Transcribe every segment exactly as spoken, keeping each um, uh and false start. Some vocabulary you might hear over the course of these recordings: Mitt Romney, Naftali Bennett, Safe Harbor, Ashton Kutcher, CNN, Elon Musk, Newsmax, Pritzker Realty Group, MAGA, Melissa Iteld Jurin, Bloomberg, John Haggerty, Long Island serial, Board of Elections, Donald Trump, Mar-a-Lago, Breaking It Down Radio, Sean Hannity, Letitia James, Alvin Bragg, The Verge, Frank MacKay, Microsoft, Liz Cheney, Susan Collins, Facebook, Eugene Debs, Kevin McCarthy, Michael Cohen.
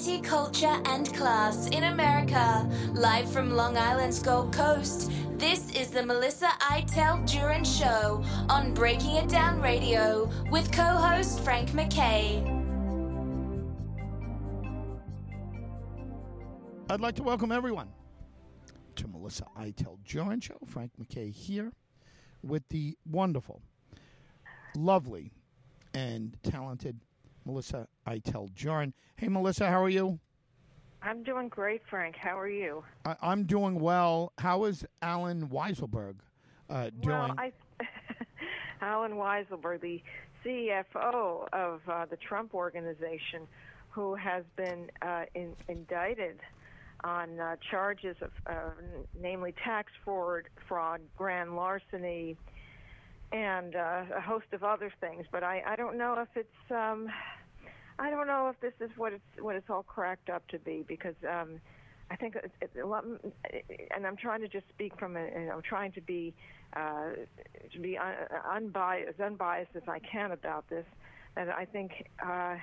society, culture, and class in America. Live from Long Island's Gold Coast, this is the Melissa Iteld Jurin Show on Breaking It Down Radio with co-host Frank MacKay. I'd like to welcome everyone to Melissa Iteld Jurin Show. Frank MacKay here with the wonderful, lovely, and talented Melissa Iteld Jurin. Hey, Melissa, how are you? I'm doing great, Frank. How are you? I, I'm doing well. How is Allen Weisselberg uh, doing? Well, I, Allen Weisselberg, the C F O of uh, the Trump Organization, who has been uh, in, indicted on uh, charges of, uh, namely, tax fraud, fraud, grand larceny, and uh, a host of other things. But I, I don't know if it's um, I don't know if this is what it's what it's all cracked up to be, because um, I think it, it, and I'm trying to just speak from a, and I'm trying to be uh, to be un, unbiased as unbiased as I can about this, and I think uh,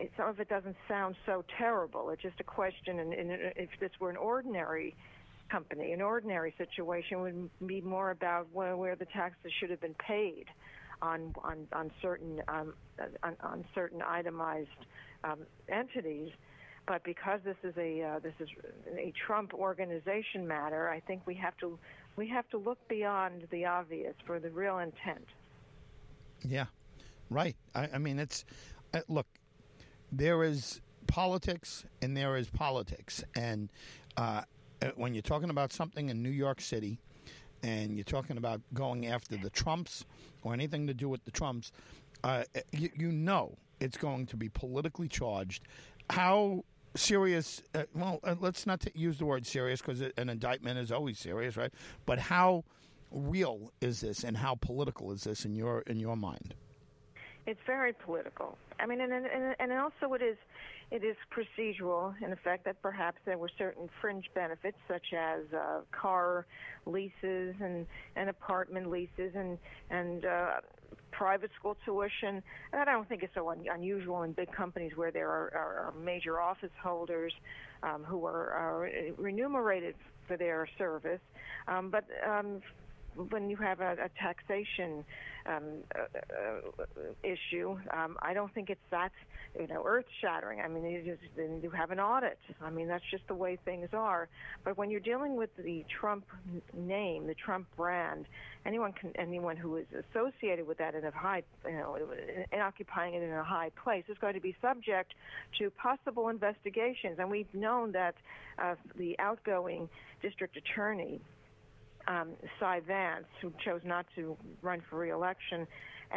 it, some of it doesn't sound so terrible. It's just a question, and, and if this were an ordinary company, an ordinary situation would be more about where, where the taxes should have been paid on on, on certain um, on, on certain itemized um, entities. But because this is a uh, this is a Trump organization matter, I think we have to we have to look beyond the obvious for the real intent. Yeah, right. I, I mean, it's uh, look, there is politics and there is politics, and uh, when you're talking about something in New York City and you're talking about going after the Trumps or anything to do with the Trumps, uh, you, you know it's going to be politically charged. How serious, uh, well, uh, let's not t- use the word serious, because an indictment is always serious, right? But how real is this, and how political is this in your in your mind? It's very political. I mean, and and and also it is, it is procedural in effect, that perhaps there were certain fringe benefits such as uh, car leases and, and apartment leases and and uh, private school tuition. And I don't think it's so un- unusual in big companies where there are, are major office holders um, who are, are remunerated for their service, um, but. Um, When you have a, a taxation um, uh, uh, issue, um, I don't think it's that, you know, earth-shattering. I mean, you just you have an audit. I mean, that's just the way things are. But when you're dealing with the Trump name, the Trump brand, anyone can, anyone who is associated with that and of high, you know, and occupying it in a high place is going to be subject to possible investigations. And we've known that uh, the outgoing district attorney, Um, Cy Vance, who chose not to run for re-election,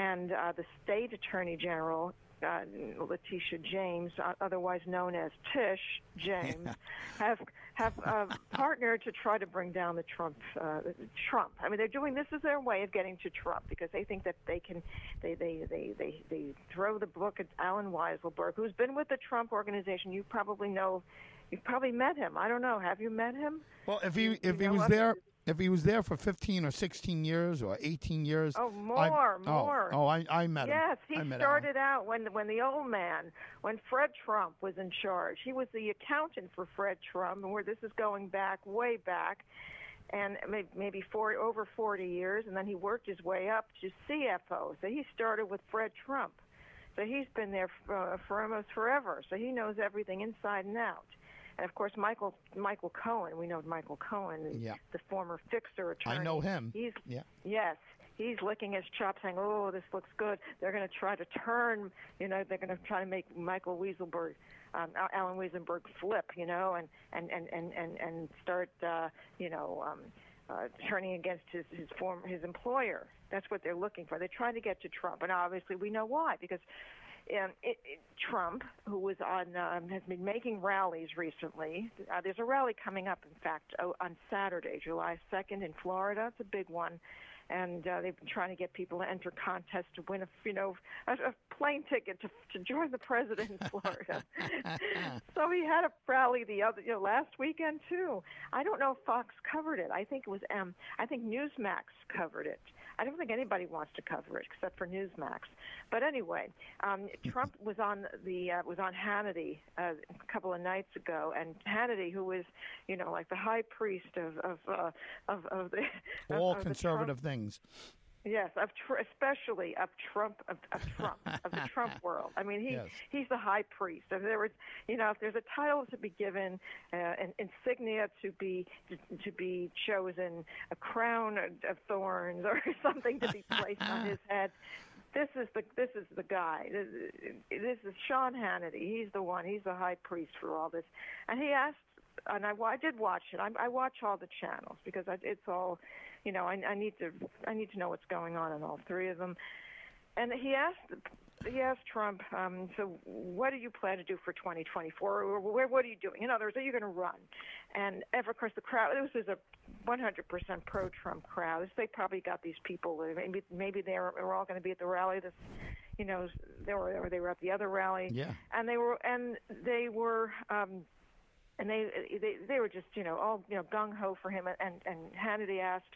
and uh, the state attorney general, uh, Letitia James, uh, otherwise known as Tish James, yeah. have have uh, partnered to try to bring down the Trump. Uh, Trump. I mean, they're doing this is their way of getting to Trump, because they think that they can. They they they they, they throw the book at Allen Weisselberg, who's been with the Trump Organization. You probably know. You've probably met him. I don't know. Have you met him? Well, if he if you know he was us? there. If he was there for fifteen or sixteen years or eighteen years, oh more, I, more. Oh, oh I, I met him. Yes, he started out when when the old man, when Fred Trump was in charge. He was the accountant for Fred Trump, and where this is going back, way back, and maybe four over forty years, and then he worked his way up to C F O. So he started with Fred Trump. So he's been there for, for almost forever. So he knows everything inside and out. And, of course, Michael Michael Cohen, we know Michael Cohen, yeah. the former fixer attorney. I know him. He's, yeah. Yes. He's licking his chops saying, oh, this looks good. They're going to try to turn, you know, they're going to try to make Michael Weisselberg, um, Allen Weisselberg flip, you know, and, and, and, and, and, and start, uh, you know, um, uh, turning against his, his, form, his employer. That's what they're looking for. They're trying to get to Trump. And obviously we know why, because Um, it, it, Trump, who was on, um, has been making rallies recently. Uh, there's a rally coming up, in fact, oh, on Saturday, July second, in Florida. It's a big one, and uh, they've been trying to get people to enter contests to win a, you know, a, a plane ticket to, to join the president in Florida. So he had a rally the other, you know, last weekend too. I don't know if Fox covered it. I think it was, um, I think Newsmax covered it. I don't think anybody wants to cover it except for Newsmax. But anyway, um, Trump was on the uh, was on Hannity uh, a couple of nights ago, and Hannity, who is, you know, like the high priest of of uh, of, of the, all of, conservative of the things. Yes, of tr- especially of Trump, of, of Trump, of the Trump world. I mean, he yes. he's the high priest. If there was, you know, if there's a title to be given, uh, an insignia to be to be chosen, a crown of thorns, or something to be placed on his head, this is the this is the guy. This is Sean Hannity. He's the one. He's the high priest for all this, and he asked. And I, I did watch it. I, I watch all the channels because I, it's all, you know, I, I need to I need to know what's going on in all three of them. And he asked he asked Trump, um, so what do you plan to do for twenty twenty-four? Or where, what are you doing? In other words, are you going to run? And ever, of course, the crowd. This is a one hundred percent pro-Trump crowd. They probably got these people. Maybe maybe they were all going to be at the rally. This, you know, they were or they were at the other rally. Yeah. And they were and they were. Um, And they, they they were just, you know, all, you know, gung-ho for him. And, and Hannity asked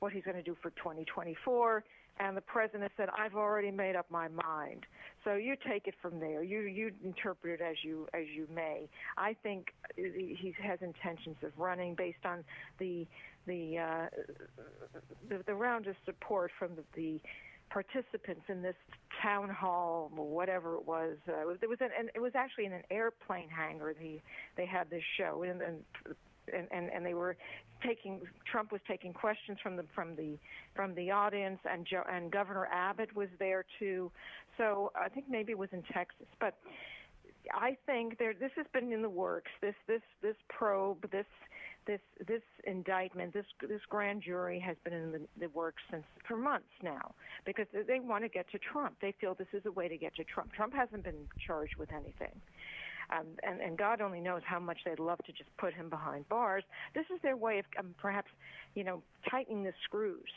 what he's going to do for twenty twenty-four. And the president said, I've already made up my mind. So you take it from there. You you interpret it as you as you may. I think he has intentions of running based on the, the, uh, the, the round of support from the, the participants in this town hall, whatever it was. Uh, it was, an, and it was actually in an airplane hangar. The they had this show, and and and and they were taking Trump was taking questions from the from the from the audience, and Joe, and Governor Abbott was there too. So I think maybe it was in Texas, but I think there. This has been in the works. This this this probe. This. This this indictment, this this grand jury has been in the, the works since for months now because they want to get to Trump. They feel this is a way to get to Trump. Trump hasn't been charged with anything, um, and and God only knows how much they'd love to just put him behind bars. This is their way of um, perhaps, you know, tightening the screws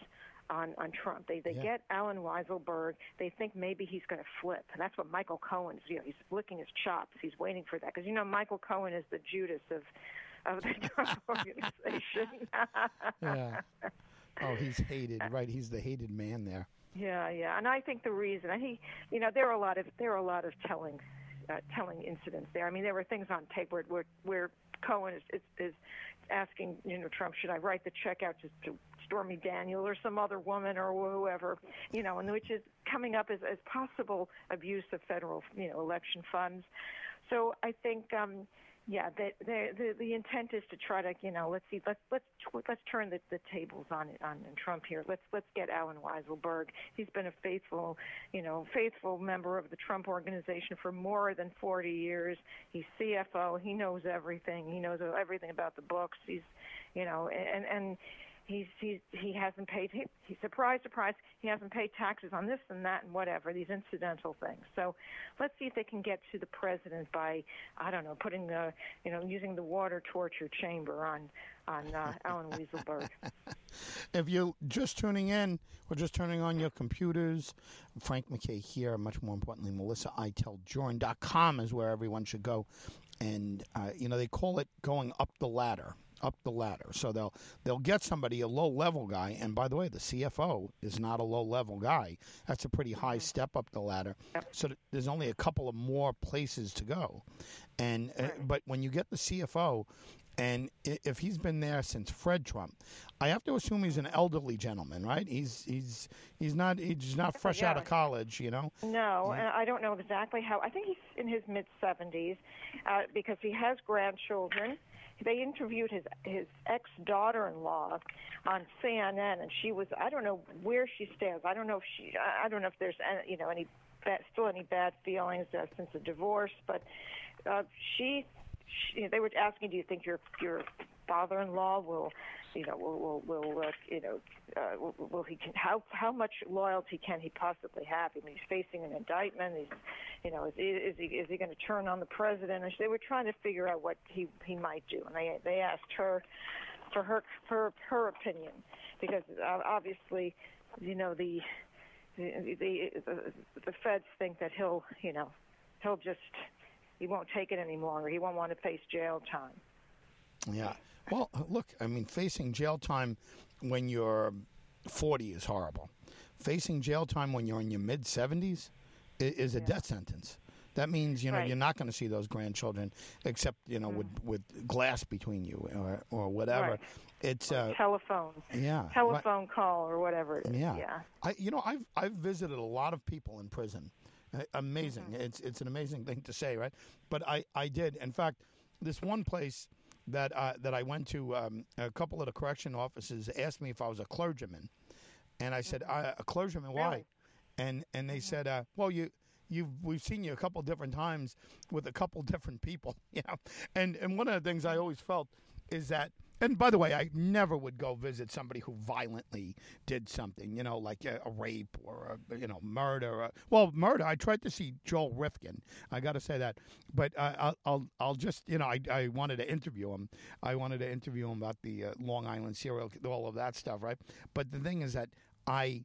on, on Trump. They they yeah. get Allen Weisselberg. They think maybe he's going to flip. And that's what Michael Cohen's, you know, he's licking his chops. He's waiting for that because, you know, Michael Cohen is the Judas of, of the Trump Organization. yeah. Oh, he's hated, right? He's the hated man there. Yeah, yeah. And I think the reason, and he, you know, there are a lot of, there are a lot of telling, uh, telling incidents there. I mean, there were things on tape where, where, where Cohen is, is, is asking, you know, Trump, should I write the check out to, to Stormy Daniels or some other woman or whoever, you know, and which is coming up as, as possible abuse of federal, you know, election funds. So I think, um, yeah, the, the the the intent is to try to, you know, let's see, let's let's let's turn the, the tables on on Trump here. Let's let's get Allen Weisselberg. He's been a faithful, you know, faithful member of the Trump Organization for more than forty years. He's C F O. He knows everything. He knows everything about the books. He's, you know, and and he's he's he hasn't paid. He, he surprise surprise. He hasn't paid taxes on this and that and whatever, these incidental things. So let's see if they can get to the president by, I don't know, putting the, you know, using the water torture chamber on on uh, Allen Weisselberg. If you're just tuning in or just turning on your computers, Frank MacKay here. Much more importantly, Melissa Iteld Jurin dot com is where everyone should go, and uh, you know, they call it going up the ladder. Up the ladder, so they'll they'll get somebody, a low level guy, and by the way, the C F O is not a low level guy. That's a pretty high step up the ladder. So th- there's only a couple of more places to go, and uh, but when you get the C F O, and if he's been there since Fred Trump, I have to assume he's an elderly gentleman, right? He's he's he's not he's not fresh yeah. out of college, you know. No, yeah. I don't know exactly how. I think he's in his mid seventies, uh, because he has grandchildren. They interviewed his his ex-daughter-in-law on C N N, and she was, I don't know where she stands. I don't know if she, I don't know if there's any, you know, any bad, still any bad feelings uh, since the divorce, but uh, she, she, they were asking, do you think your your father-in-law will, you know, will will, will uh, you know, uh, will, will he can, how how much loyalty can he possibly have? I mean, he's facing an indictment. He's, you know, is, is he is he going to turn on the president? And they were trying to figure out what he, he might do, and they they asked her for her for her opinion because uh, obviously, you know, the the, the the feds think that he'll, you know, he'll just he won't take it any longer. He won't want to face jail time. Yeah. Well, look, I mean, facing jail time when you're forty is horrible. Facing jail time when you're in your mid seventies is a yeah. death sentence. That means, you know, right. you're not going to see those grandchildren, except, you know, mm. with, with glass between you or or whatever. Right. It's or uh, telephone, yeah, telephone but, call or whatever it is. Yeah, yeah. I, you know, I've I've visited a lot of people in prison. Uh, amazing. Mm-hmm. It's it's an amazing thing to say, right? But I, I did. In fact, this one place that uh, that I went to, um, a couple of the correction officers asked me if I was a clergyman, and I said, mm-hmm. uh, a clergyman, why? Really? And and they mm-hmm. said, uh, well, you. You've we've seen you a couple different times with a couple different people, you know. And and one of the things I always felt is that, and by the way, I never would go visit somebody who violently did something, you know, like a, a rape or a, you know, murder. Or, well, murder. I tried to see Joel Rifkin. I got to say that, but uh, I'll, I'll I'll just you know I I wanted to interview him. I wanted to interview him about the uh, Long Island serial, all of that stuff, right? But the thing is that I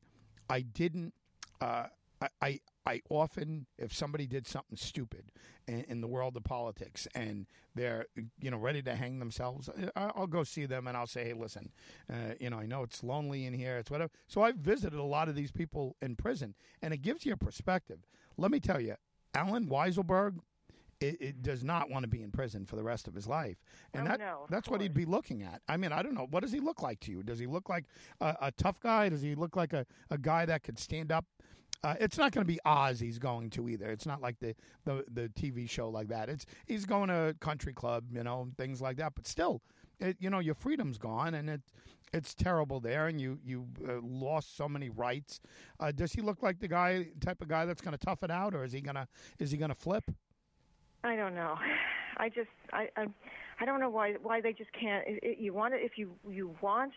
I didn't. Uh, I, I I often, if somebody did something stupid in, in the world of politics and they're, you know, ready to hang themselves, I, I'll go see them and I'll say, hey, listen, uh, you know, I know it's lonely in here. It's whatever. So I've visited a lot of these people in prison, and it gives you a perspective. Let me tell you, Allen Weisselberg, it, it does not want to be in prison for the rest of his life. And oh, that, no, that's course. What he'd be looking at. I mean, I don't know. What does he look like to you? Does he look like a, a tough guy? Does he look like a, a guy that could stand up? Uh, it's not going to be Oz he's going to either. It's not like the, the, the T V show like that. It's he's going to a country club, you know, and things like that. But still, it, you know, your freedom's gone, and it it's terrible there, and you you uh, lost so many rights. Uh, does he look like the guy type of guy that's going to tough it out, or is he gonna is he gonna flip? I don't know. I just I I, I don't know why why they just can't. It, it, you want if you you want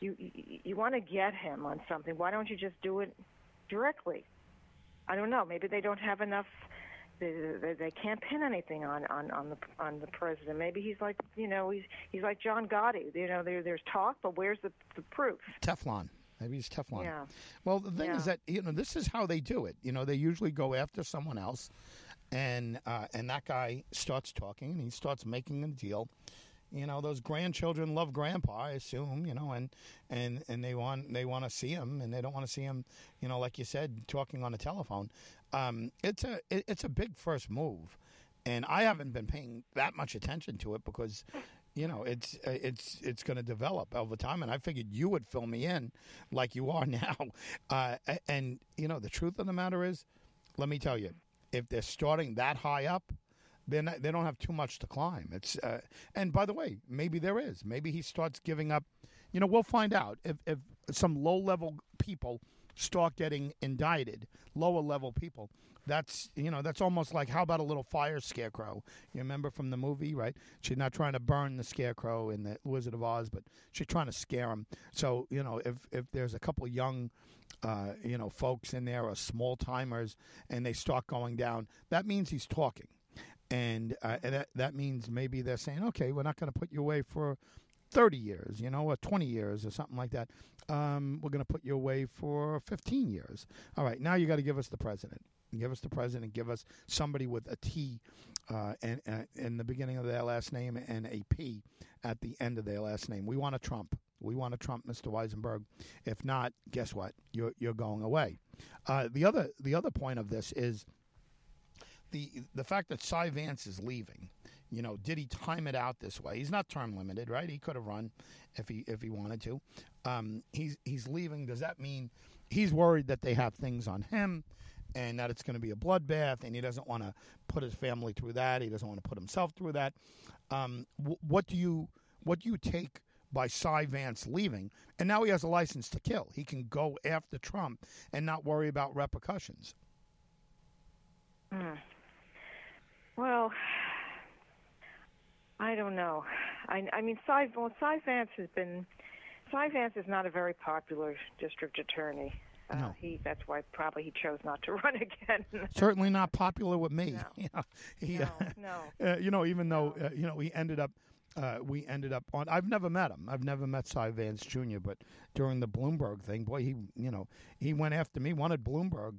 you you, you want to get him on something. Why don't you just do it directly? I don't know. Maybe they don't have enough. They, they, they can't pin anything on, on, on the on the president. Maybe he's like you know he's he's like John Gotti. You know there there's talk, but where's the, the proof? Teflon. Maybe he's Teflon. Yeah. Well, the thing yeah. is that you know this is how they do it. You know they usually go after someone else, and uh, and that guy starts talking and he starts making a deal. You know, those grandchildren love grandpa, I assume, you know, and, and, and they want they want to see him, and they don't want to see him, you know, like you said, talking on the telephone. Um, it's a it, it's a big first move, and I haven't been paying that much attention to it because, you know, it's it's it's going to develop over time, and I figured you would fill me in like you are now. Uh, and, you know, the truth of the matter is, let me tell you, if they're starting that high up, They're not, they don't have too much to climb. It's uh, and by the way, maybe there is. Maybe he starts giving up. You know, we'll find out if, if some low-level people start getting indicted, lower-level people. That's, you know, that's almost like, how about a little fire scarecrow? You remember from the movie, right? She's not trying to burn the scarecrow in The Wizard of Oz, but she's trying to scare him. So, you know, if, if there's a couple young, uh, you know, folks in there or small-timers and they start going down, that means he's talking. And, uh, and that, that means maybe they're saying, okay, we're not going to put you away for thirty years, you know, or twenty years or something like that. Um, we're going to put you away for fifteen years. All right, now you got to give us the president. Give us the president. Give us somebody with a T uh, and, uh, in the beginning of their last name and a P at the end of their last name. We want a Trump. We want to trump Mister Weisenberg. If not, guess what? You're you're going away. Uh, the other the other point of this is The the fact that Cy Vance is leaving. You know, did he time it out this way? He's not term limited, right? He could have run if he if he wanted to. Um, he's he's leaving. Does that mean he's worried that they have things on him and that it's going to be a bloodbath, and he doesn't want to put his family through that? He doesn't want to put himself through that. Um, wh- what do you what do you take by Cy Vance leaving? And now he has a license to kill. He can go after Trump and not worry about repercussions. Hmm. Well, I don't know. I, I mean, Cy, well, Cy Vance has been. Cy Vance is not a very popular district attorney. Uh, no. He. That's why probably he chose not to run again. Certainly not popular with me. No. You know, he, no, uh, no. Uh, you know, even though no. uh, you know, we ended up. Uh, we ended up on. I've never met him. I've never met Cy Vance Junior But during the Bloomberg thing, boy, he. You know, he went after me. Wanted Bloomberg.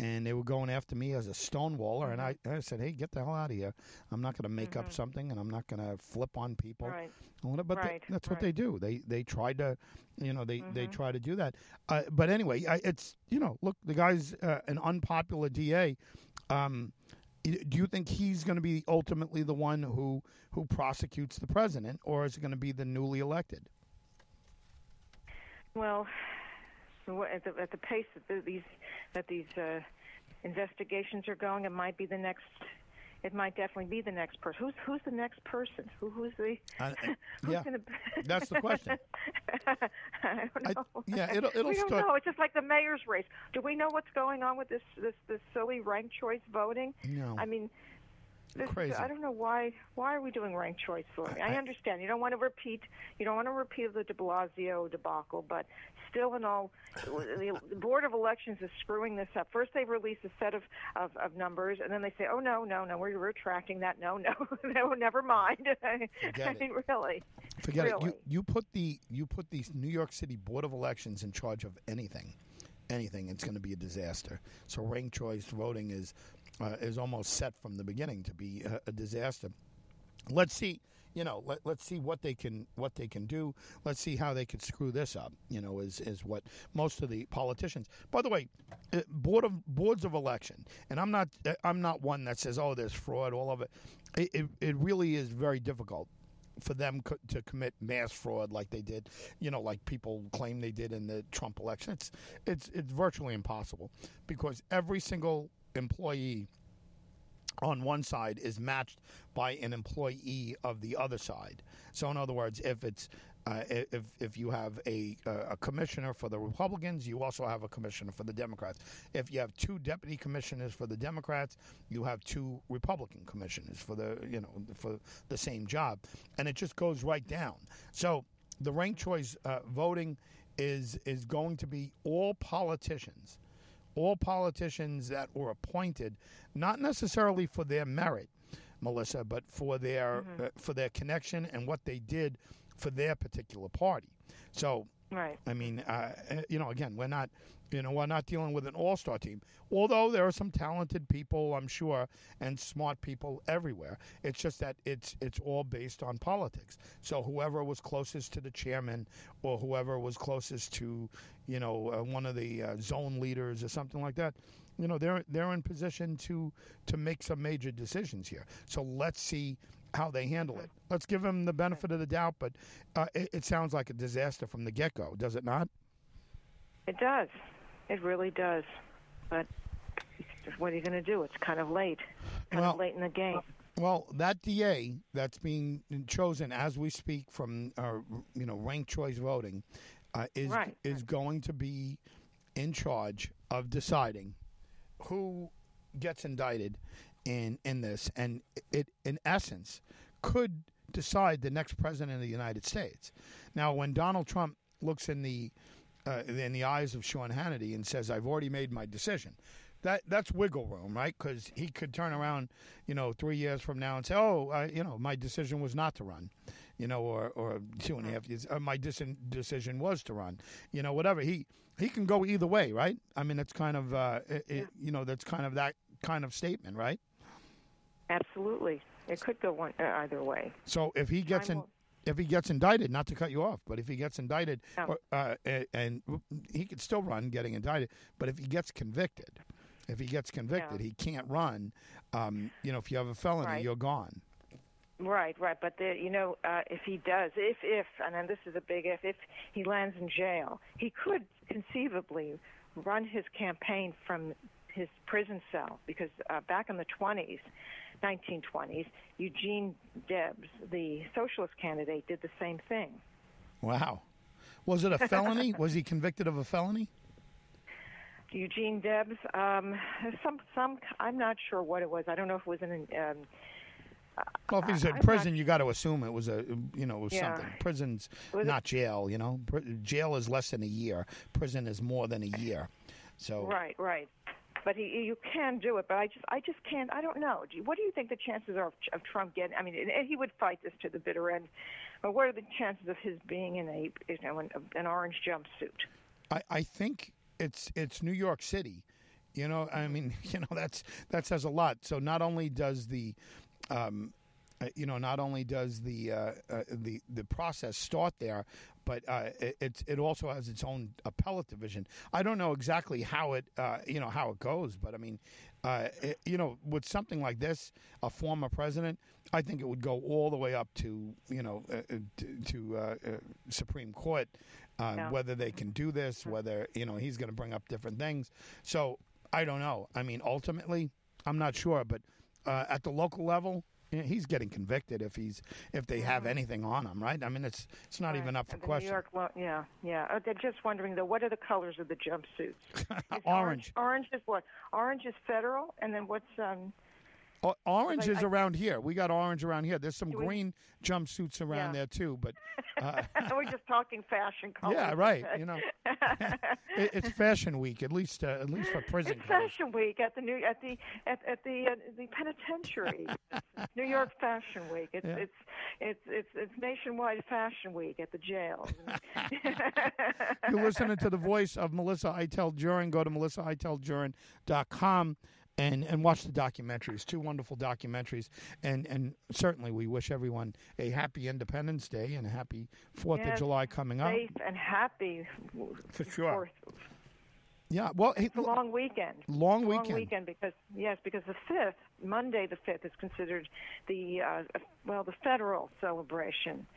and they were going after me as a stonewaller, and I, I said, hey, get the hell out of here. I'm not going to make mm-hmm. up something, and I'm not going to flip on people. Right. But right. They, that's right. what they do. They they tried to, you know, they, mm-hmm. they try to do that. Uh, but anyway, I, it's, you know, look, the guy's uh, an unpopular D A. Um, do you think he's going to be ultimately the one who, who prosecutes the president, or is it going to be the newly elected? Well, at the, at the pace that these that these uh, investigations are going, it might be the next. It might definitely be the next person. Who's who's the next person? Who who's the? Uh, who's yeah, gonna... that's the question. I don't know. I, yeah, it'll it'll. We don't start... know. It's just like the mayor's race. Do we know what's going on with this this, this silly ranked choice voting? No. I mean. This, Crazy. I don't know why. Why are we doing ranked choice voting? I, I understand you don't want to repeat. You don't want to repeat the De Blasio debacle, but still, in all, the Board of Elections is screwing this up. First, they release a set of, of, of numbers, and then they say, "Oh no, no, no, we're retracting that. No, no, no, never mind." Forget I mean, it. really. Forget really. it. You, you put the you put the New York City Board of Elections in charge of anything, anything. It's going to be a disaster. So ranked choice voting is. Uh, is almost set from the beginning to be a, a disaster. Let's see, you know, let, let's see what they can what they can do. Let's see how they could screw this up. You know, is is what most of the politicians. By the way, uh, board of boards of election, and I'm not I'm not one that says, oh, there's fraud all of it. It it, it really is very difficult for them co- to commit mass fraud like they did, you know, like people claim they did in the Trump election. It's it's it's virtually impossible because every single employee on one side is matched by an employee of the other side. So in other words, if it's uh, if if you have a uh, a commissioner for the Republicans, you also have a commissioner for the Democrats. If you have two deputy commissioners for the Democrats, you have two Republican commissioners for the you know for the same job, and it just goes right down. So the ranked choice uh, voting is is going to be all politicians. All politicians that were appointed, not necessarily for their merit, Melissa, but for their mm-hmm. uh, for their connection and what they did for their particular party. So, right. I mean, uh, you know, again, we're not, you know, we're not dealing with an all-star team. Although there are some talented people, I'm sure, and smart people everywhere. It's just that it's it's all based on politics. So whoever was closest to the chairman, or whoever was closest to. You know, uh, one of the uh, zone leaders or something like that. You know, they're they're in position to to make some major decisions here. So let's see how they handle it. Let's give them the benefit of the doubt, but uh, it, it sounds like a disaster from the get-go, does it not? It does. It really does. But what are you going to do? It's kind of late. Kind well, of late in the game. Well, that D A that's being chosen as we speak from our, you know, ranked choice voting. Uh, is right. is going to be in charge of deciding who gets indicted in, in this, and it in essence could decide the next president of the United States. Now, when Donald Trump looks in the uh, in the eyes of Sean Hannity and says, "I've already made my decision," that that's wiggle room, right? Because he could turn around, you know, three years from now and say, "Oh, uh, you know, my decision was not to run." You know, or, or two and a half years, or my dis- decision was to run, you know, whatever. He he can go either way, right? I mean, that's kind of, uh, it, yeah. it, you know, that's kind of that kind of statement, right? Absolutely. It could go one, uh, either way. So if he gets in, if he gets indicted, not to cut you off, but if he gets indicted, oh. or, uh, and, and he could still run getting indicted, but if he gets convicted, if he gets convicted, yeah. he can't run. Um, you know, if you have a felony, right. you're gone. Right, right, but the, you know, uh, if he does, if if, and then this is a big if, if he lands in jail, he could conceivably run his campaign from his prison cell because uh, back in the twenties, nineteen twenties, Eugene Debs, the socialist candidate, did the same thing. Wow, was it a felony? Was he convicted of a felony? Eugene Debs, um, some some, I'm not sure what it was. I don't know if it was an. Um, Well, if he's in prison, you got to assume it was a, you know, it was yeah. something. Prison's was not jail, you know. Pr- jail is less than a year. Prison is more than a year. So right, right. But he, you can do it. But I just, I just can't. I don't know. Do you, what do you think the chances are of, of Trump getting? I mean, and he would fight this to the bitter end. But what are the chances of his being in a, you know, an, an orange jumpsuit? I, I think it's it's New York City. You know, I mean, you know, that's that says a lot. So not only does the, um, uh, you know, not only does the uh, uh, the the process start there, but uh, it it also has its own appellate division. I don't know exactly how it, uh, you know, how it goes, but I mean, uh, it, you know, with something like this, a former president, I think it would go all the way up to, you know, uh, to, to uh, uh, Supreme Court. Uh, yeah. Whether they can do this, whether, you know, he's going to bring up different things. So I don't know. I mean, ultimately, I'm not sure. But uh, at the local level, you know, he's getting convicted if he's if they have anything on him, right? I mean, it's it's not right. even up for the question. New York, well, yeah, yeah. Uh, they're just wondering, though, what are the colors of the jumpsuits? orange. orange. Orange is what? Orange is federal, and then what's... um. O- orange like, is I, around here. We got orange around here. There's some green we, jumpsuits around yeah. there too, but uh, we're just talking fashion colors. Yeah, right. You know, it, it's fashion week, at least uh, at least for prison. It's colors. Fashion week at the new at the at, at the uh, the penitentiary. It's New York Fashion Week. It's, yeah. it's it's it's it's nationwide Fashion Week at the jails. You're listening to the voice of Melissa Iteld Jurin. Go to melissa iteld jurin dot com. And and watch the documentaries, two wonderful documentaries. And, and certainly we wish everyone a happy Independence Day and a happy fourth yes, of July coming up. Safe and happy. For sure. fourth. Yeah, well, hey, it's a long weekend. Long weekend. Long weekend because yes, because the fifth, Monday the fifth, is considered the uh, well the federal celebration.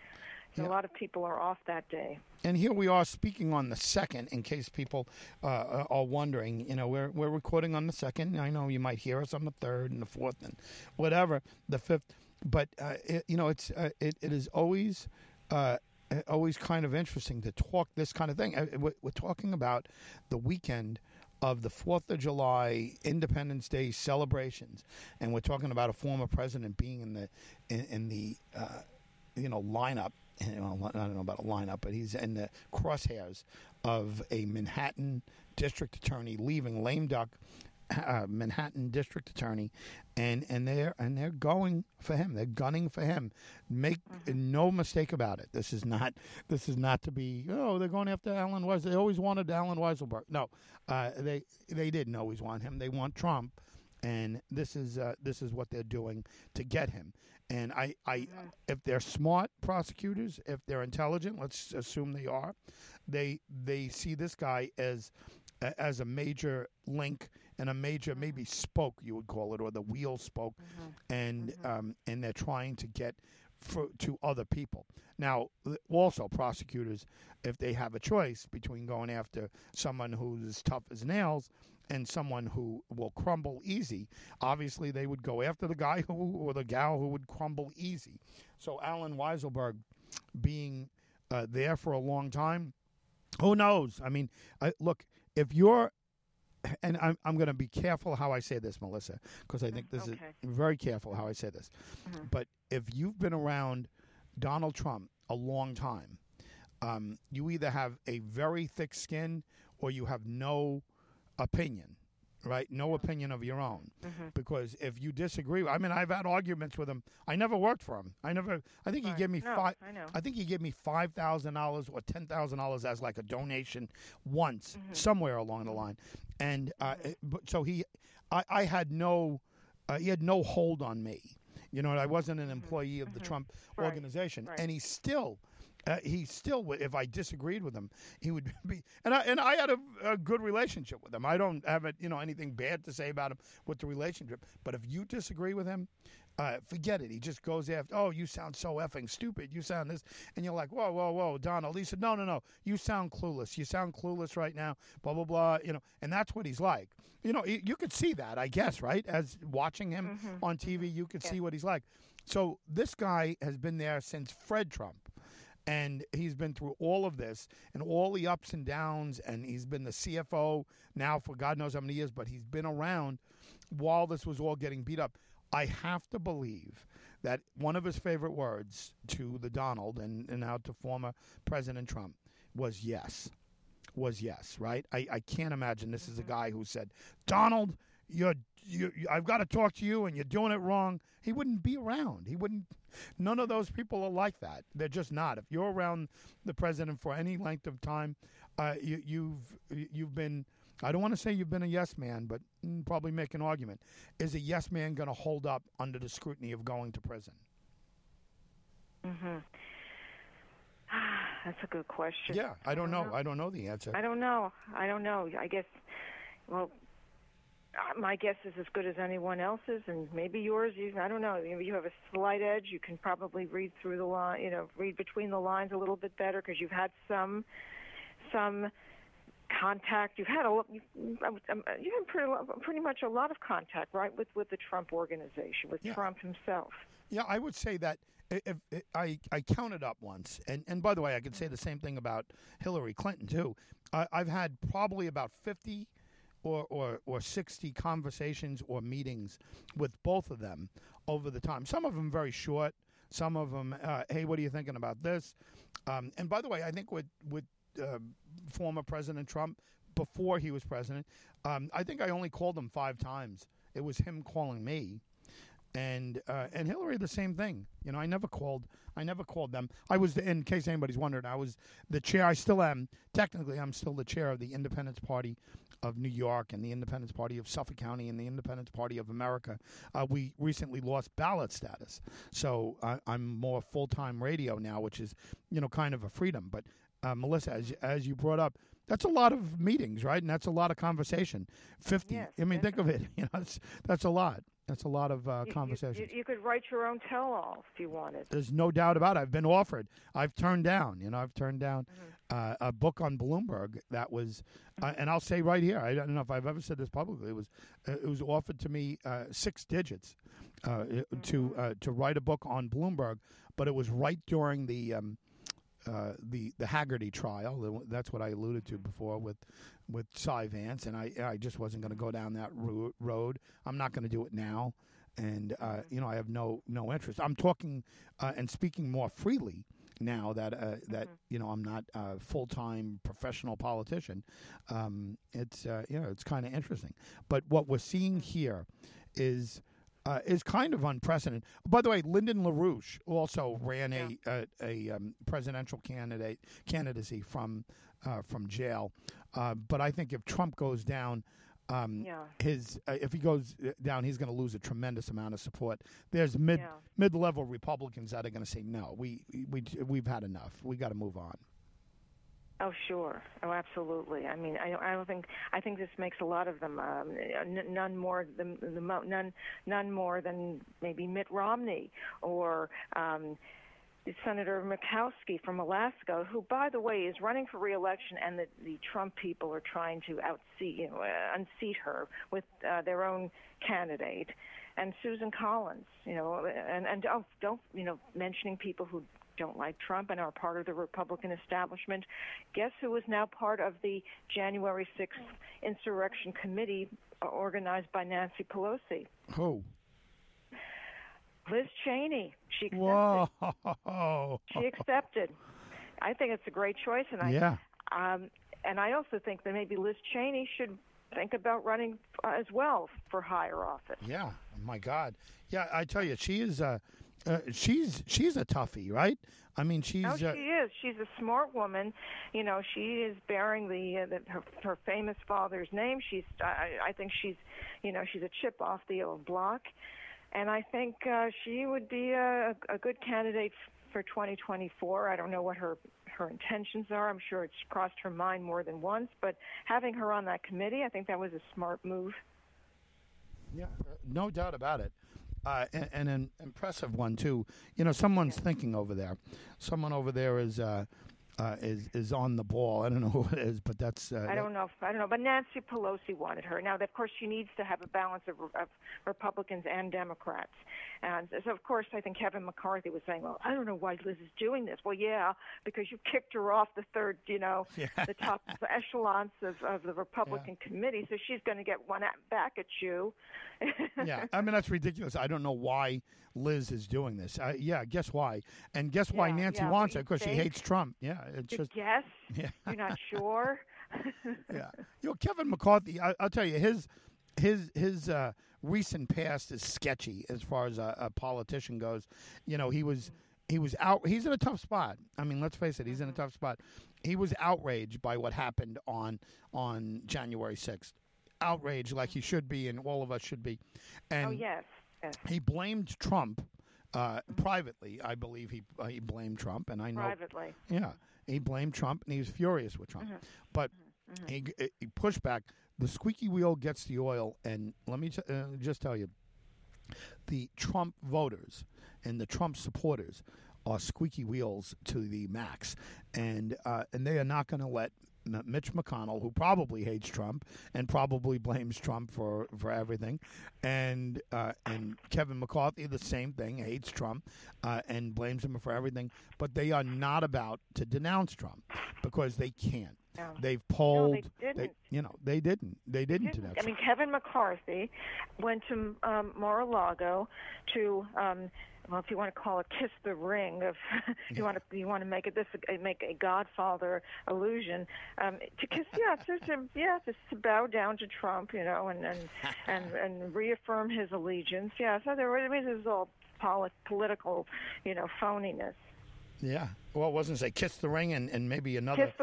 So yeah. A lot of people are off that day. And here we are speaking on the second, in case people uh, are wondering. You know, we're we're recording on the second. I know you might hear us on the third and the fourth and whatever, the fifth. But uh, it, you know, it's uh, it it is always uh, always kind of interesting to talk this kind of thing. We're, we're talking about the weekend of the fourth of July Independence Day celebrations, and we're talking about a former president being in the in, in the uh, you know lineup. I don't know about a lineup, but he's in the crosshairs of a Manhattan district attorney leaving, lame duck, uh, Manhattan district attorney, and, and they're and they're going for him. They're gunning for him. Make uh-huh. no mistake about it. This is not this is not to be oh they're going after Allen Weisselberg. They always wanted Allen Weisselberg. No, uh, they they didn't always want him. They want Trump, and this is uh, this is what they're doing to get him. And I, I, if they're smart prosecutors, if they're intelligent, let's assume they are, they they see this guy as as a major link and a major maybe spoke, you would call it, or the wheel spoke, mm-hmm. and mm-hmm. Um, and they're trying to get for, to other people. Now, also prosecutors, if they have a choice between going after someone who's tough as nails and someone who will crumble easy, obviously they would go after the guy who or the gal who would crumble easy. So Allen Weisselberg being uh, there for a long time, who knows? I mean, I, look, if you're, and I'm, I'm going to be careful how I say this, Melissa, because I think this okay. is very careful how I say this. Mm-hmm. But if you've been around Donald Trump a long time, um, you either have a very thick skin or you have no opinion, right? No opinion of your own, mm-hmm. because if you disagree, I mean, I've had arguments with him. I never worked for him. I never. I think right. he gave me no, five. I know. I think he gave me five thousand dollars or ten thousand dollars as like a donation once, mm-hmm. somewhere along the line, and uh, mm-hmm. it, but, so he, I, I had no, uh, he had no hold on me. You know, I wasn't an employee mm-hmm. of the mm-hmm. Trump right. organization, right. and he still. Uh, he still would, if I disagreed with him, he would be, and I and I had a, a good relationship with him. I don't have a, you know anything bad to say about him with the relationship. But if you disagree with him, uh, forget it. He just goes after. Oh, you sound so effing stupid. You sound this, and you're like, whoa, whoa, whoa, Donald. He said, no, no, no. You sound clueless. You sound clueless right now. Blah blah blah. You know, and that's what he's like. You know, you could see that, I guess, right? As watching him mm-hmm. on T V, you could yeah. see what he's like. So this guy has been there since Fred Trump. And he's been through all of this and all the ups and downs, and he's been the C F O now for God knows how many years, but he's been around while this was all getting beat up. I have to believe that one of his favorite words to the Donald and, and now to former President Trump was yes, was yes, right? I, I can't imagine this is a guy who said, Donald, you're You, I've got to talk to you, and you're doing it wrong. He wouldn't be around. He wouldn't. None of those people are like that. They're just not. If you're around the president for any length of time, uh, you, you've you've been I don't want to say you've been a yes man, but probably make an argument. Is a yes man going to hold up under the scrutiny of going to prison? Mm-hmm. That's a good question. Yeah, I don't, I don't know. know. I don't know the answer. I don't know. I don't know. I guess, well, my guess is as good as anyone else's, and maybe yours. You, I don't know. You have a slight edge. You can probably read through the line, you know, read between the lines a little bit better because you've had some, some contact. You've had a, you've had pretty, pretty much a lot of contact, right, with with the Trump organization, with yeah. Trump himself. Yeah, I would say that. If, if, I, I counted up once, and, and by the way, I could say the same thing about Hillary Clinton, too. I, I've had probably about fifty or, or, or sixty conversations or meetings with both of them over the time. Some of them very short. Some of them, uh, hey, what are you thinking about this? Um, and by the way, I think with, with uh, former President Trump, before he was president, um, I think I only called him five times. It was him calling me. And uh, and Hillary, the same thing. You know, I never called. I never called them. I was, the, in case anybody's wondering, I was the chair. I still am. Technically, I'm still the chair of the Independence Party of New York and the Independence Party of Suffolk County and the Independence Party of America. Uh, we recently lost ballot status, so I, I'm more full-time radio now, which is, you know, kind of a freedom. But uh, Melissa, as as you brought up, that's a lot of meetings, right? And that's a lot of conversation. Fifty. Yes, I mean, think of it. You know, that's that's a lot. That's a lot of uh, conversations. You, you, you could write your own tell-all if you wanted. There's no doubt about it. I've been offered. I've turned down. You know, I've turned down mm-hmm. uh, a book on Bloomberg that was, uh, and I'll say right here, I don't know if I've ever said this publicly. It was, uh, it was offered to me uh, six digits uh, mm-hmm. to uh, to write a book on Bloomberg, but it was right during the um, uh, the the Haggerty trial. That's what I alluded to before with. with Cy Vance, and I I just wasn't going to go down that road. I'm not going to do it now, and uh, you know, I have no no interest. I'm talking uh, and speaking more freely now that uh, that mm-hmm. you know, I'm not a full-time professional politician. Um, it's uh, you know, it's kind of interesting. But what we're seeing here is uh, is kind of unprecedented. By the way, Lyndon LaRouche also ran yeah. a a, a um, presidential candidate candidacy from uh, from jail. Uh, but I think if Trump goes down, um, yeah. his uh, if he goes down, he's going to lose a tremendous amount of support. There's mid yeah. mid level Republicans that are going to say, no, we we we've had enough. We got to move on. Oh sure, oh absolutely. I mean, I I don't think I think this makes a lot of them um, n- none more than the none none more than maybe Mitt Romney or. Um, Senator Murkowski from Alaska, who, by the way, is running for re-election, and the, the Trump people are trying to outseat, you know, uh, unseat her with uh, their own candidate, and Susan Collins, you know, and and don't, don't you know, mentioning people who don't like Trump and are part of the Republican establishment. Guess who is now part of the January sixth insurrection committee organized by Nancy Pelosi? Who? Liz Cheney, she accepted. Whoa. She accepted. I think it's a great choice, and I yeah. um, and I also think that maybe Liz Cheney should think about running uh, as well for higher office. Yeah, my God, yeah, I tell you, she is uh, uh, she's she's a toughie, right? I mean, she's oh, she uh, is. She's a smart woman. You know, she is bearing the, uh, the her, her famous father's name. She's I, I think she's you know she's a chip off the old block. And I think uh, she would be a, a good candidate for twenty twenty-four. I don't know what her, her intentions are. I'm sure it's crossed her mind more than once. But having her on that committee, I think that was a smart move. Yeah, no doubt about it. Uh, and, and an impressive one, too. You know, someone's yeah. thinking over there. Someone over there is... Uh, Uh, is is on the ball. I don't know who it is, but that's... Uh, I don't know. I don't know. But Nancy Pelosi wanted her. Now, of course, she needs to have a balance of, of Republicans and Democrats. And so, of course, I think Kevin McCarthy was saying, well, I don't know why Liz is doing this. Well, yeah, because you kicked her off the third, you know, yeah. the top echelons of, of the Republican yeah. committee, so she's going to get one at, back at you. yeah, I mean, that's ridiculous. I don't know why Liz is doing this. Uh, yeah, guess why? And guess yeah, why Nancy yeah, wants it? Because she hates Trump. Yeah, it's you just guess. Yeah. You're not sure. yeah, you know, Kevin McCarthy. I, I'll tell you, his his his uh, recent past is sketchy as far as a, a politician goes. You know, he was He was out. He's in a tough spot. I mean, let's face it. He's in a tough spot. He was outraged by what happened on on January sixth. Outraged like he should be, and all of us should be. And oh, yes. yes. He blamed Trump uh, privately. I believe he uh, he blamed Trump, and I know privately. Yeah, he blamed Trump, and he was furious with Trump. Mm-hmm. But mm-hmm. He, he pushed back. The squeaky wheel gets the oil, and let me t- uh, just tell you. The Trump voters and the Trump supporters are squeaky wheels to the max, and uh, and they are not going to let Mitch McConnell, who probably hates Trump and probably blames Trump for, for everything, and uh, and Kevin McCarthy, the same thing, hates Trump uh, and blames him for everything, but they are not about to denounce Trump because they can't. No. They've polled. No, they didn't. They, you know, they didn't. They didn't. didn't. I mean, Kevin McCarthy went to um, Mar-a-Lago to, um, well, if you want to call it, kiss the ring. If you yeah. want to, you want to make it this make a Godfather allusion um, to kiss. Yeah, to, to yeah, just to bow down to Trump. You know, and and, and, and reaffirm his allegiance. Yeah. So there was, I mean, this is all polit- political, you know, phoniness. Yeah. Well, it wasn't say kiss the ring and, and maybe another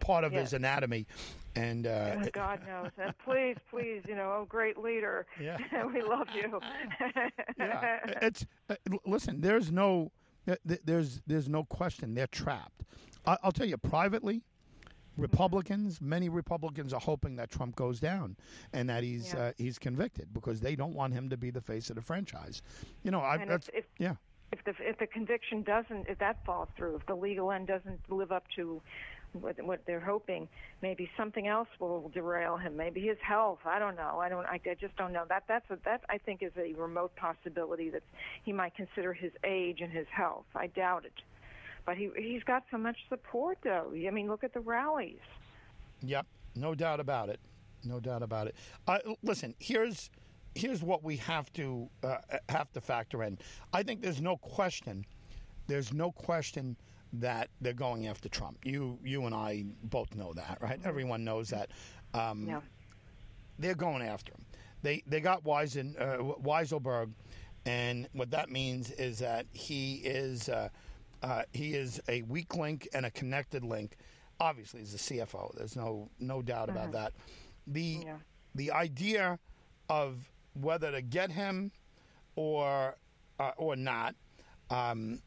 part of yes. his anatomy. And uh, oh, God knows. And please, please, you know, oh, great leader. Yeah. We love you. Yeah. It's uh, listen, there's no there's there's no question they're trapped. I, I'll tell you privately. Republicans, many Republicans are hoping that Trump goes down and that he's yeah. uh, he's convicted because they don't want him to be the face of the franchise. You know, I that's, if, if, yeah. If the, if the conviction doesn't, if that falls through, if the legal end doesn't live up to what, what they're hoping, maybe something else will derail him. Maybe his health. I don't know. I don't. I, I just don't know. That that's a, that I think is a remote possibility that he might consider his age and his health. I doubt it. But he he's got so much support, though. I mean, look at the rallies. Yep, no doubt about it. No doubt about it. Uh, listen, here's. Here's what we have to uh, have to factor in. I think there's no question, there's no question that they're going after Trump. You you and I both know that, right? Everyone knows that. Um, yeah. They're going after him. They they got Weisen, uh, Weisselberg, and what that means is that he is uh, uh, he is a weak link and a connected link. Obviously, he's a C F O. There's no no doubt about that. The yeah. the idea of whether to get him or uh, or not, um,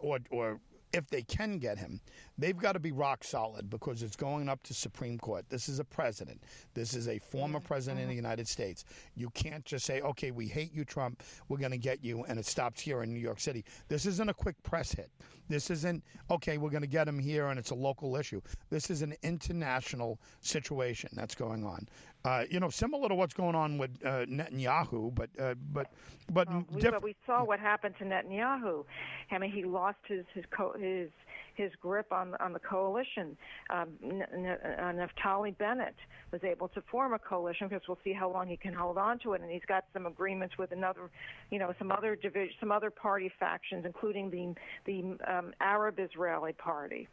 or or if they can get him, they've got to be rock solid because it's going up to Supreme Court. This is a president. This is a former president mm-hmm. of the United States. You can't just say, okay, we hate you, Trump. We're going to get you, and it stops here in New York City. This isn't a quick press hit. This isn't, okay, we're going to get him here, and it's a local issue. This is an international situation that's going on. Uh, you know, similar to what's going on with uh, Netanyahu, but uh, but but, well, we, diff- but we saw what happened to Netanyahu. I mean, he lost his his co- his his grip on on the coalition. Um, N- N- uh, Naftali Bennett was able to form a coalition because we'll see how long he can hold on to it, and he's got some agreements with another, you know, some other division, some other party factions, including the the um, Arab Israeli Party.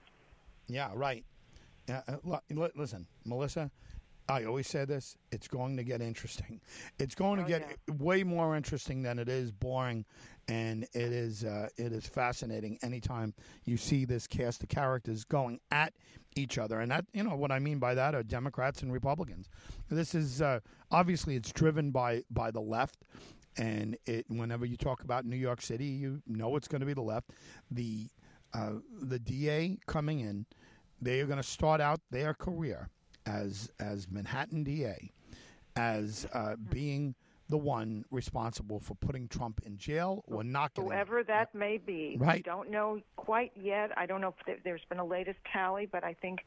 Yeah, right. Uh, l- listen, Melissa. I always say this, it's going to get interesting. It's going to oh, get yeah. way more interesting than it is boring, and it is uh, it is fascinating anytime you see this cast of characters going at each other. And that, you know what I mean by that are Democrats and Republicans. This is uh, obviously it's driven by, by the left, and it whenever you talk about New York City, you know it's going to be the left. The uh, the D A coming in, they are going to start out their career as as Manhattan D A, as uh, being the one responsible for putting Trump in jail or not getting whoever him. that may be. Right. We don't know quite yet. I don't know if there's been a latest tally, but I think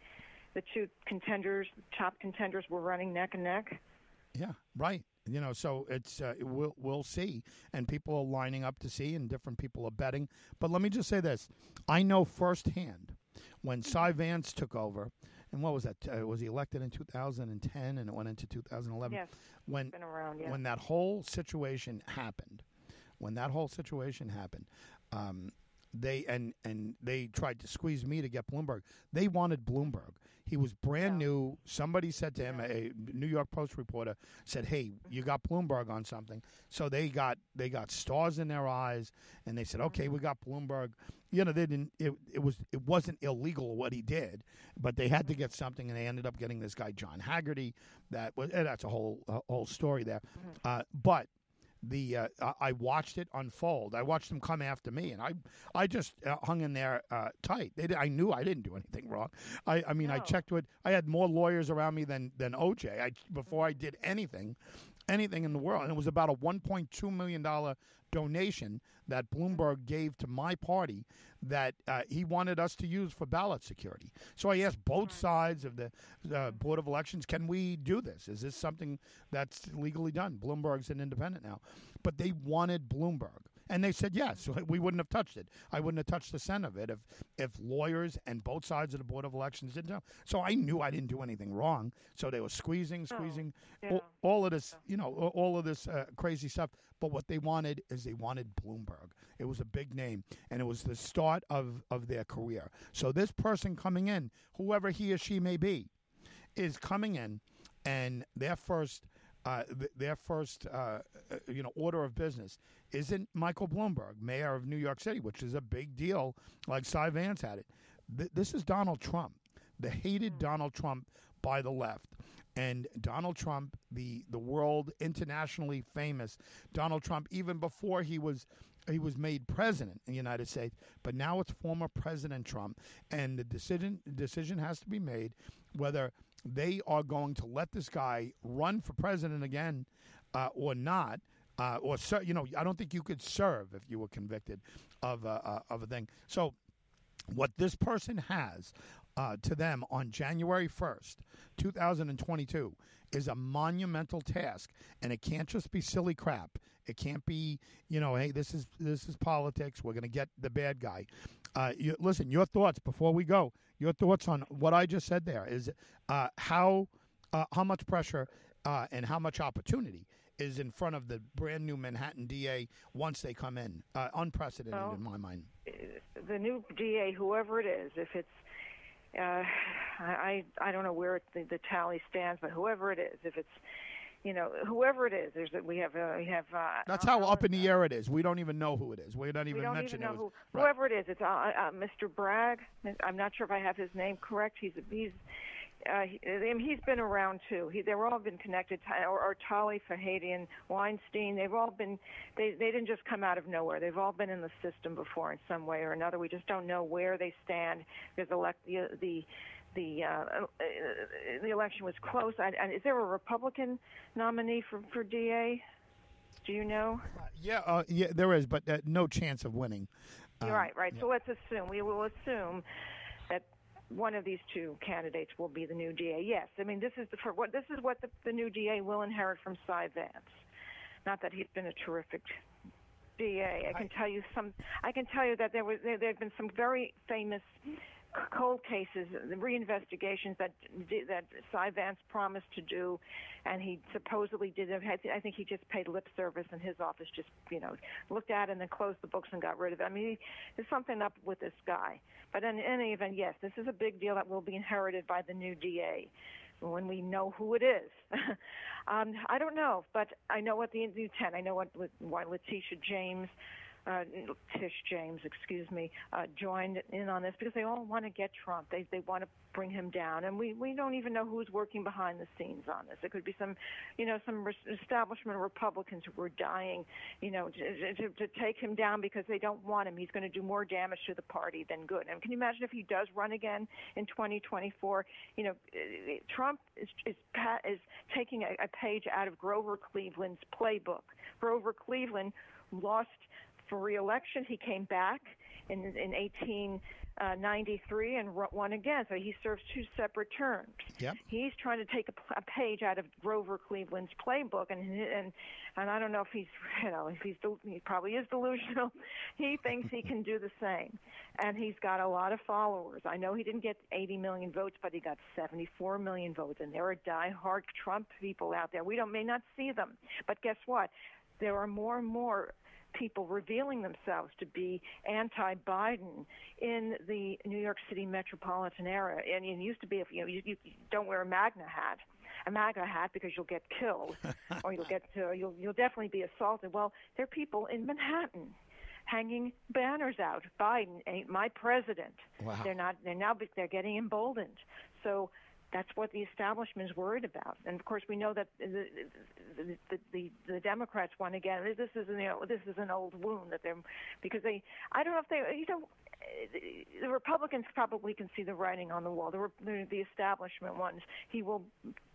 the two contenders, top contenders, were running neck and neck. Yeah, right. You know, so it's uh, we'll, we'll see. And people are lining up to see, and different people are betting. But let me just say this. I know firsthand when Cy Vance took over, and what was that? Uh, was he elected in two thousand ten, and it went into two thousand eleven? Yes. When, been around, yeah. when that whole situation happened, when that whole situation happened, um, they and, and they tried to squeeze me to get Bloomberg. They wanted Bloomberg. He was brand yeah. new. Somebody said to him, a New York Post reporter said, "Hey, you got Bloomberg on something." So they got they got stars in their eyes, and they said, "Okay, we got Bloomberg." You know, they didn't. It, it was it wasn't illegal what he did, but they had to get something, and they ended up getting this guy John Haggerty. That was that's a whole a whole story there, uh, but. The uh, I watched it unfold. I watched them come after me, and I I just uh, hung in there uh, tight. They, I knew I didn't do anything wrong. I, I mean, no. I checked with. I had more lawyers around me than than O J. I, before I did anything, anything in the world, and it was about a one point two million dollars donation that Bloomberg gave to my party that uh, he wanted us to use for ballot security. So I asked both sides of the uh, Board of Elections, can we do this? Is this something that's legally done? Bloomberg's an independent now. But they wanted Bloomberg. And they said yes. So we wouldn't have touched it. I wouldn't have touched the cent of it if, if lawyers and both sides of the Board of Elections didn't know. So I knew I didn't do anything wrong. So they were squeezing, squeezing, oh, yeah. all, all of this, you know, all of this uh, crazy stuff. But what they wanted is they wanted Bloomberg. It was a big name, and it was the start of, of their career. So this person coming in, whoever he or she may be, is coming in, and their first, uh, th- their first, uh, you know, order of business isn't Michael Bloomberg, mayor of New York City, which is a big deal, like Cy Vance had it. Th- this is Donald Trump, the hated Donald Trump by the left. And Donald Trump, the, the world internationally famous Donald Trump, even before he was he was made president in the United States, but now it's former President Trump, and the decision decision has to be made whether they are going to let this guy run for president again uh, or not. Uh, or ser- you know, I don't think you could serve if you were convicted of uh, uh, of a thing. So what this person has. Uh, to them on January first, two thousand twenty-two is a monumental task, and it can't just be silly crap. It can't be, you know, hey, this is this is politics. We're going to get the bad guy. Uh, you, listen, your thoughts before we go, your thoughts on what I just said there is uh, how uh, how much pressure uh, and how much opportunity is in front of the brand new Manhattan D A once they come in. Uh, unprecedented well, in my mind. The new D A, whoever it is, if it's Uh, I I don't know where it, the, the tally stands, but whoever it is, if it's, you know, whoever it is, there's we have uh, we have. Uh, That's how up in the air it is. We don't even know who it is. We don't even we don't mention even know it. Was, who, right. Whoever it is, it's uh, uh, Mister Bragg. I'm not sure if I have his name correct. He's he's uh, he, he's been around too. He they've all been connected. Or, or Tali, Fahadian, Weinstein. They've all been. They they didn't just come out of nowhere. They've all been in the system before in some way or another. We just don't know where they stand because elect the the. The uh, the election was close. I, I, is there a Republican nominee for, for D A? Do you know? Uh, yeah, uh, yeah, there is, but uh, no chance of winning. Um, right, right. Yeah. So let's assume we will assume that one of these two candidates will be the new D A. Yes, I mean this is the for what this is what the, the new D A will inherit from Cy Vance. Not that he's been a terrific D A. I can I, tell you some. I can tell you that there was there have been some very famous. Cold cases, the reinvestigations that that Cy Vance promised to do, and he supposedly did. I think he just paid lip service, and his office just, you know, looked at it and then closed the books and got rid of it. I mean, there's something up with this guy. But in any event, yes, this is a big deal that will be inherited by the new D A when we know who it is. um, I don't know, but I know what the intent. I know what why Letitia James. Uh, Tish James, excuse me, uh, joined in on this because they all want to get Trump. They they want to bring him down, and we, we don't even know who's working behind the scenes on this. It could be some, you know, some establishment Republicans who were dying, you know, to, to, to take him down because they don't want him. He's going to do more damage to the party than good. And can you imagine if he does run again in twenty twenty-four? You know, Trump is is, is taking a, a page out of Grover Cleveland's playbook. Grover Cleveland lost. For re-election, he came back in in eighteen ninety-three and won again. So he serves two separate terms. Yep. He's trying to take a, a page out of Grover Cleveland's playbook, and and and I don't know if he's you know if he's he probably is delusional. He thinks he can do the same, and he's got a lot of followers. I know he didn't get eighty million votes, but he got seventy-four million votes, and there are diehard Trump people out there. We don't may not see them, but guess what? There are more and more. people revealing themselves to be anti-Biden in the New York City metropolitan area. And it used to be, if you know, you, you don't wear a MAGA hat, a MAGA hat because you'll get killed, or you'll get uh, you'll you'll definitely be assaulted. Well, there are people in Manhattan hanging banners out. Biden ain't my president. Wow. They're not. They're now. They're getting emboldened. So. That's what the establishment is worried about, and of course we know that the the, the, the, the Democrats won again. This is an you know, this is an old wound that they're because they I don't know if they you know the Republicans probably can see the writing on the wall. The the establishment ones he will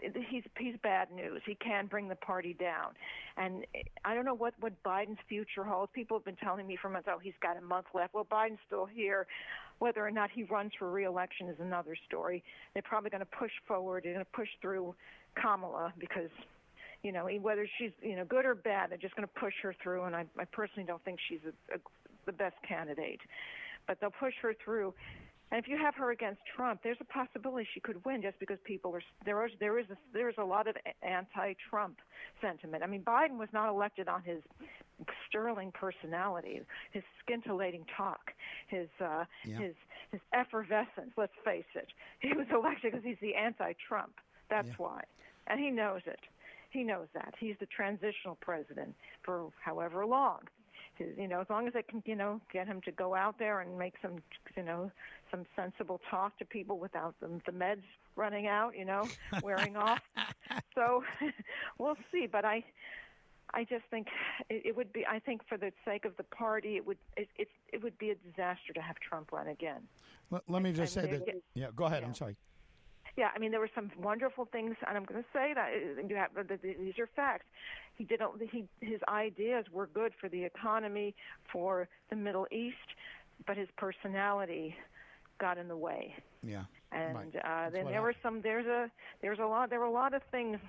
he's he's bad news. He can bring the party down, and I don't know what, what Biden's future holds. People have been telling me for months, oh, he's got a month left. Well, Biden's still here. Whether or not he runs for re-election is another story. They're probably going to push forward and push through Kamala because, you know, whether she's, you know, good or bad, they're just going to push her through. And I, I personally don't think she's a, a, the best candidate, but they'll push her through. And if you have her against Trump, there's a possibility she could win just because people are there. Are, there is a, there is a lot of anti-Trump sentiment. I mean, Biden was not elected on his sterling personality, his scintillating talk, his uh, yeah. his his effervescence. Let's face it, he was elected because he's the anti-Trump. That's yeah. why, and he knows it. He knows that he's the transitional president for however long. You know, as long as they can, you know, get him to go out there and make some, you know, some sensible talk to people without them, the meds running out, you know, wearing off. So we'll see. But I, I just think it, it would be. I think for the sake of the party, it would it it, it would be a disaster to have Trump run again. Let, let me just and, say and that. Get, yeah, go ahead. Yeah. I'm sorry. Yeah, I mean, there were some wonderful things, and I'm going to say that you have, these are facts. He did. He his ideas were good for the economy, for the Middle East, but his personality got in the way. Yeah, and right. uh, then there I... were some. There's a there's a lot. There were a lot of things.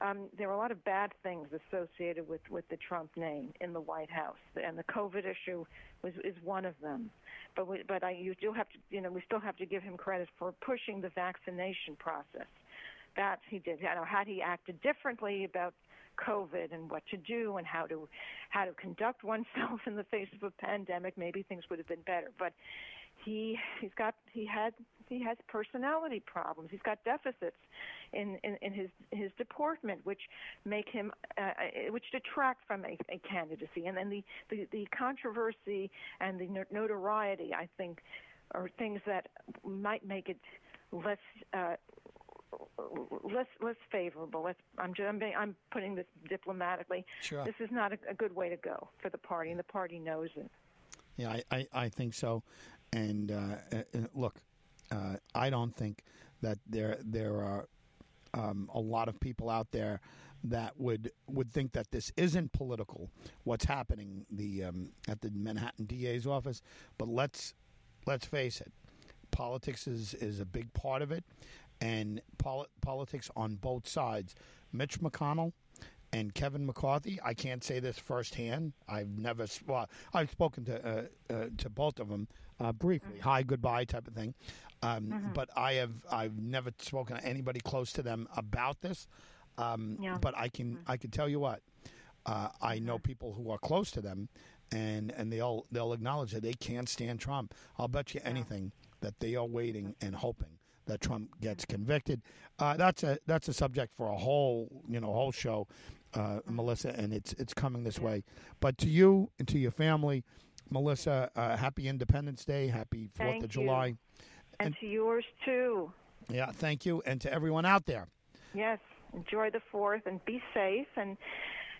Um, there were a lot of bad things associated with, with the Trump name in the White House, and the COVID issue was is one of them. But we, but I, you do have to, you know, we still have to give him credit for pushing the vaccination process. That he did. I know had he acted differently about COVID and what to do and how to how to conduct oneself in the face of a pandemic, maybe things would have been better. But he he's got he had he has personality problems. He's got deficits in, in, in his his deportment, which make him uh, which detract from a, a candidacy. And then the, the, the controversy and the notoriety, I think, are things that might make it less. Uh, Less, less favorable. Let's, I'm, just, I'm, being, I'm putting this diplomatically. Sure. This is not a, a good way to go for the party, and the party knows it. Yeah, I, I, I think so. And uh, look, uh, I don't think that there there are um, a lot of people out there that would would think that this isn't political. What's happening the um, at the Manhattan D A's office? But let's let's face it, politics is, is a big part of it. And pol- politics on both sides. Mitch McConnell and Kevin McCarthy. I can't say this firsthand. I've never. Well, I've spoken to uh, uh, to both of them uh, briefly. Mm-hmm. Hi, goodbye, type of thing. Um, mm-hmm. But I have. I've never spoken to anybody close to them about this. Um, yeah. But I can. Mm-hmm. I can tell you what. Uh, I know people who are close to them, and, and they'll they'll acknowledge that they can't stand Trump. I'll bet you anything yeah. that they are waiting and hoping that Trump gets convicted. Uh, that's a that's a subject for a whole you know whole show, uh, Melissa, and it's it's coming this yeah. way. But to you and to your family, Melissa, uh, happy Independence Day, happy Fourth thank of July, and, and to yours too. Yeah, thank you, and to everyone out there. Yes, enjoy the Fourth and be safe. And.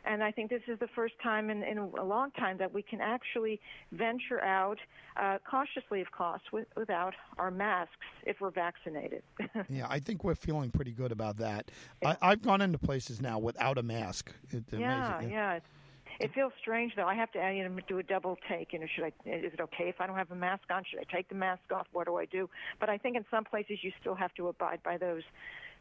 And I think this is the first time in, in a long time that we can actually venture out uh, cautiously, of course, with, without our masks if we're vaccinated. Yeah, I think we're feeling pretty good about that. Yeah. I, I've gone into places now without a mask. It's yeah, amazing. yeah. It's, it feels strange, though. I have to you know, do a double take. You know, should I? Is it okay if I don't have a mask on? Should I take the mask off? What do I do? But I think in some places you still have to abide by those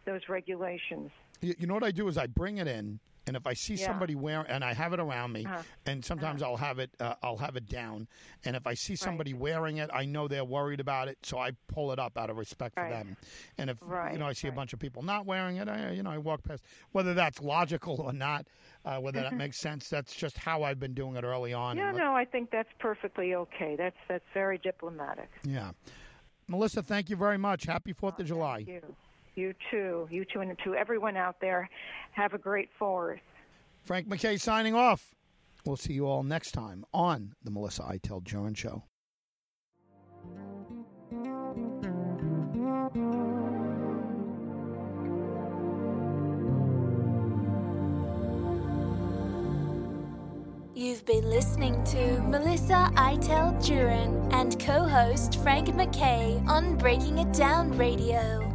those regulations. You, you know what I do is I bring it in. And if I see yeah. somebody wearing, and I have it around me, uh-huh. and sometimes uh-huh. I'll have it, uh, I'll have it down. And if I see somebody right. wearing it, I know they're worried about it, so I pull it up out of respect right. for them. And if right. you know I see right. a bunch of people not wearing it, I, you know I walk past. Whether that's logical or not, uh, whether that makes sense, that's just how I've been doing it early on. Yeah, no, I think that's perfectly okay. That's that's very diplomatic. Yeah, Melissa, thank you very much. Happy Fourth of July. Thank you. You too. You too, and to everyone out there, have a great Fourth. Frank MacKay signing off. We'll see you all next time on the Melissa Iteld Jurin Show. You've been listening to Melissa Iteld Jurin and co-host Frank MacKay on Breaking It Down Radio.